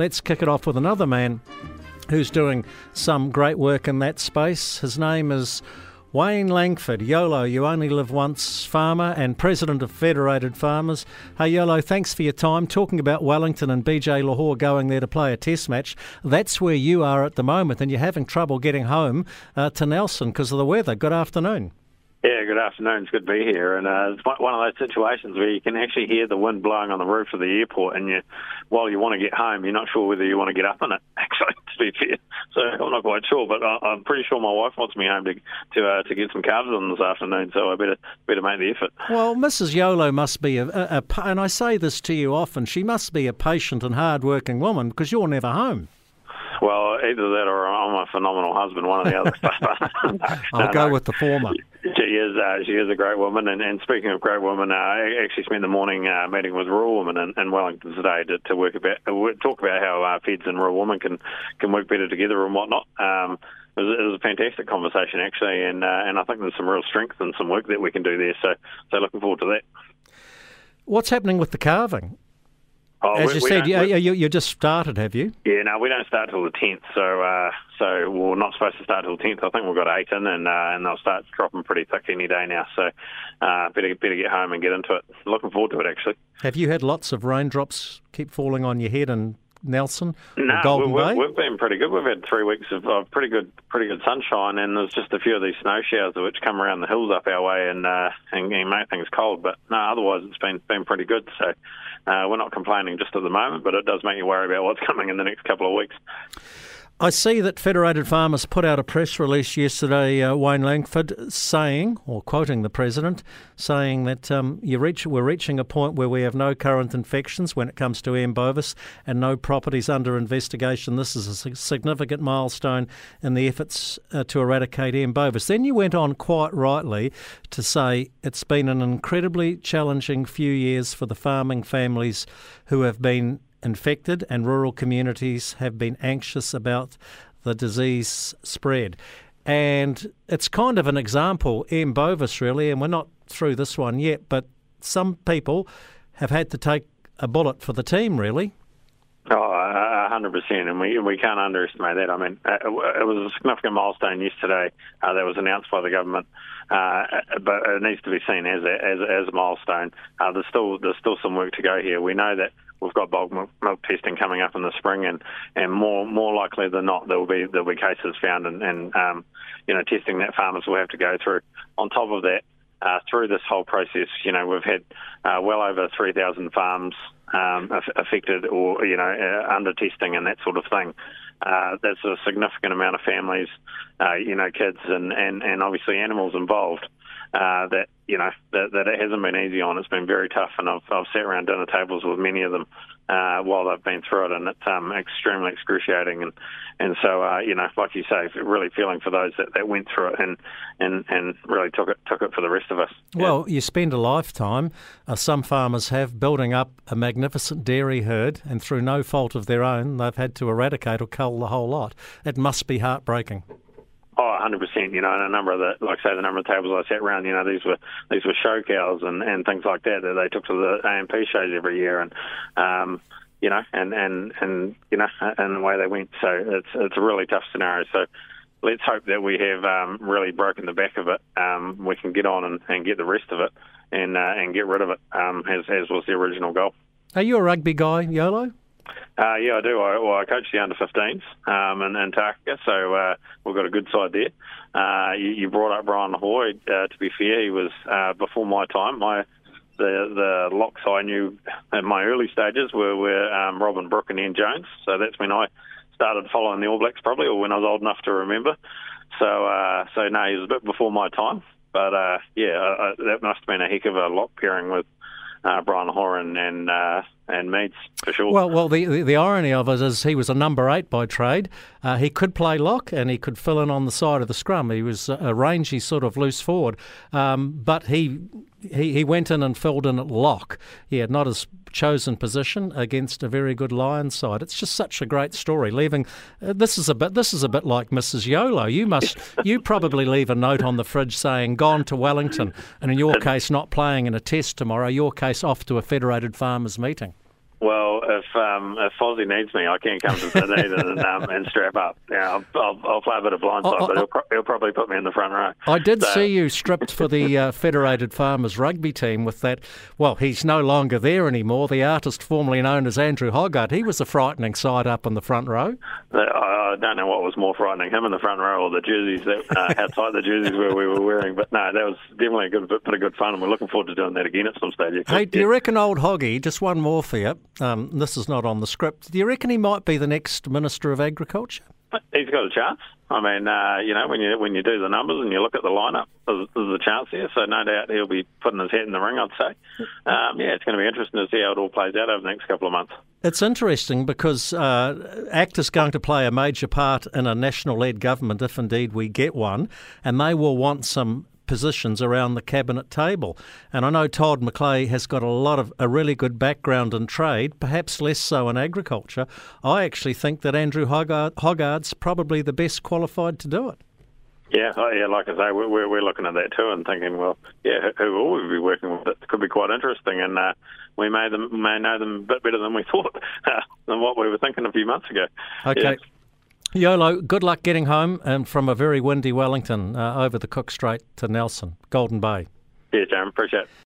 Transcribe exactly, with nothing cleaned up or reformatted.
let's kick it off with another man who's doing some great work in that space. His name is Wayne Langford, YOLO, You Only Live Once farmer and president of Federated Farmers. Hey YOLO, thanks for your time. Talking about Wellington and B J Lahore going there to play a test match, that's where you are at the moment, and you're having trouble getting home uh, to Nelson because of the weather. Good afternoon. Yeah, good afternoon. It's good to be here. And uh, it's one of those situations where you can actually hear the wind blowing on the roof of the airport, and you, while you want to get home, you're not sure whether you want to get up in it, actually, to be fair. So I'm not quite sure, but I'm pretty sure my wife wants me home to to, uh, to get some carbs on this afternoon, so I better better make the effort. Well, Missus YOLO must be, a, a, a, and I say this to you often, she must be a patient and hard-working woman because you're never home. Well, either that or I'm a phenomenal husband, one or the other. I'll no, go no. with the former. She is uh, she is a great woman, and, and speaking of great women, uh, I actually spent the morning uh, meeting with rural women in, in Wellington today to, to work about, talk about how uh, feds and rural women can, can work better together and whatnot. Um, It was, it was a fantastic conversation, actually, and uh, and I think there's some real strength and some work that we can do there, so so looking forward to that. What's happening with the carving? Oh, As we, you we said, you, you, you just started, have you? Yeah, no, we don't start till the tenth, so uh, so we're not supposed to start till the tenth. I think we've got eight in, and, uh, and they'll start dropping pretty thick any day now, so uh, better, better get home and get into it. Looking forward to it, actually. Have you had lots of raindrops keep falling on your head and Nelson, no, Golden we've, Bay? We've been pretty good. We've had three weeks of, of pretty good, pretty good sunshine, and there's just a few of these snow showers which come around the hills up our way and uh, and, and make things cold. But no, otherwise it's been been pretty good. So uh, we're not complaining just at the moment, but it does make you worry about what's coming in the next couple of weeks. I see that Federated Farmers put out a press release yesterday, uh, Wayne Langford, saying, or quoting the president, saying that um, you reach, we're reaching a point where we have no current infections when it comes to M. Bovis and no properties under investigation. This is a significant milestone in the efforts uh, to eradicate M. Bovis. Then you went on quite rightly to say it's been an incredibly challenging few years for the farming families who have been infected, and rural communities have been anxious about the disease spread. And it's kind of an example, M. Bovis really, and we're not through this one yet, but some people have had to take a bullet for the team really. Oh, one hundred percent, and we we can't underestimate that. I mean, uh, it was a significant milestone yesterday uh, that was announced by the government, uh, but it needs to be seen as a, as, as a milestone. Uh, there's still there's still some work to go here. We know that we've got bulk milk testing coming up in the spring, and, and more more likely than not there will be there will be cases found, and, and um, you know testing that farmers will have to go through. On top of that, uh, through this whole process, you know we've had uh, well over three thousand farms Um, affected or, you know, uh, under testing and that sort of thing. Uh, that's a significant amount of families, uh, you know, kids and, and, and obviously animals involved uh, that, you know, that, that it hasn't been easy on. It's been very tough, and I've, I've sat around dinner tables with many of them uh, while they've been through it, and it's um, extremely excruciating. And, and so, uh, you know, like you say, really feeling for those that, that went through it and, and, and really took it took it for the rest of us. Well, yeah. You spend a lifetime, uh, some farmers have, building up a magnificent dairy herd, and through no fault of their own, they've had to eradicate or cull the whole lot. It must be heartbreaking. Oh, one hundred percent. You know, and a number of the, like I say, the number of tables I sat around, you know, these were these were show cows and, and things like that that they took to the A and P shows every year, and um, you know, and, and and you know, and away they went. So it's it's a really tough scenario. So let's hope that we have um, really broken the back of it. Um, we can get on and, and get the rest of it, and uh, and get rid of it, um, as as was the original goal. Are you a rugby guy, YOLO? Uh, yeah, I do. I, well, I coach the under fifteens um, in Antarctica, so uh, we've got a good side there. Uh, you, you brought up Brian Hoy. Uh, to be fair, he was uh, before my time. My the the locks I knew in my early stages were, were um, Robin Brook and Ian Jones. So that's when I started following the All Blacks, probably, or when I was old enough to remember. So uh, so no, he was a bit before my time. But uh, yeah, I, I, that must have been a heck of a lock pairing with Uh, Brian Horan and uh, and Meads, for sure. Well, well, the, the the irony of it is he was a number eight by trade. Uh, he could play lock and he could fill in on the side of the scrum. He was a rangy sort of loose forward, um, but he, he he went in and filled in at lock. He had not his chosen position against a very good Lions side. It's just such a great story. Leaving uh, this is a bit this is a bit like Missus YOLO. You must you probably leave a note on the fridge saying gone to Wellington, and in your case not playing in a test tomorrow. Your case off to a Federated Farmers meeting. Well, if um, if Fozzie needs me, I can come to Sydney and, um, and strap up. Yeah, I'll, I'll, I'll play a bit of blindside, oh, but he'll, pro- he'll probably put me in the front row. I did so. see you stripped for the uh, Federated Farmers rugby team with that. Well, he's no longer there anymore. The artist formerly known as Andrew Hoggard, he was a frightening sight up in the front row. I don't know what was more frightening, him in the front row or the jerseys, that, uh, how tight the jerseys were we were wearing. But no, that was definitely a good bit of good fun, and we're looking forward to doing that again at some stage. Hey, do you reckon old Hoggy, just one more for you, um, this is not on the script, do you reckon he might be the next Minister of Agriculture? He's got a chance. I mean, uh, you know, when you when you do the numbers and you look at the lineup, there's, there's a chance there. So no doubt he'll be putting his head in the ring, I'd say. Um, yeah, it's going to be interesting to see how it all plays out over the next couple of months. It's interesting because uh, A C T is going to play a major part in a national-led government, if indeed we get one, and they will want some positions around the cabinet table. And I know Todd McClay has got a lot of a really good background in trade, perhaps less so in agriculture. I actually think that Andrew Hoggard, Hoggard's probably the best qualified to do it. Yeah, oh, yeah. Like I say, we're we're looking at that too and thinking, well, yeah, who will we be working with? It could be quite interesting, and uh, we may them may know them a bit better than we thought, uh, than what we were thinking a few months ago. Okay. Yeah. YOLO, good luck getting home and from a very windy Wellington uh, over the Cook Strait to Nelson, Golden Bay. Yeah, Darren, appreciate it.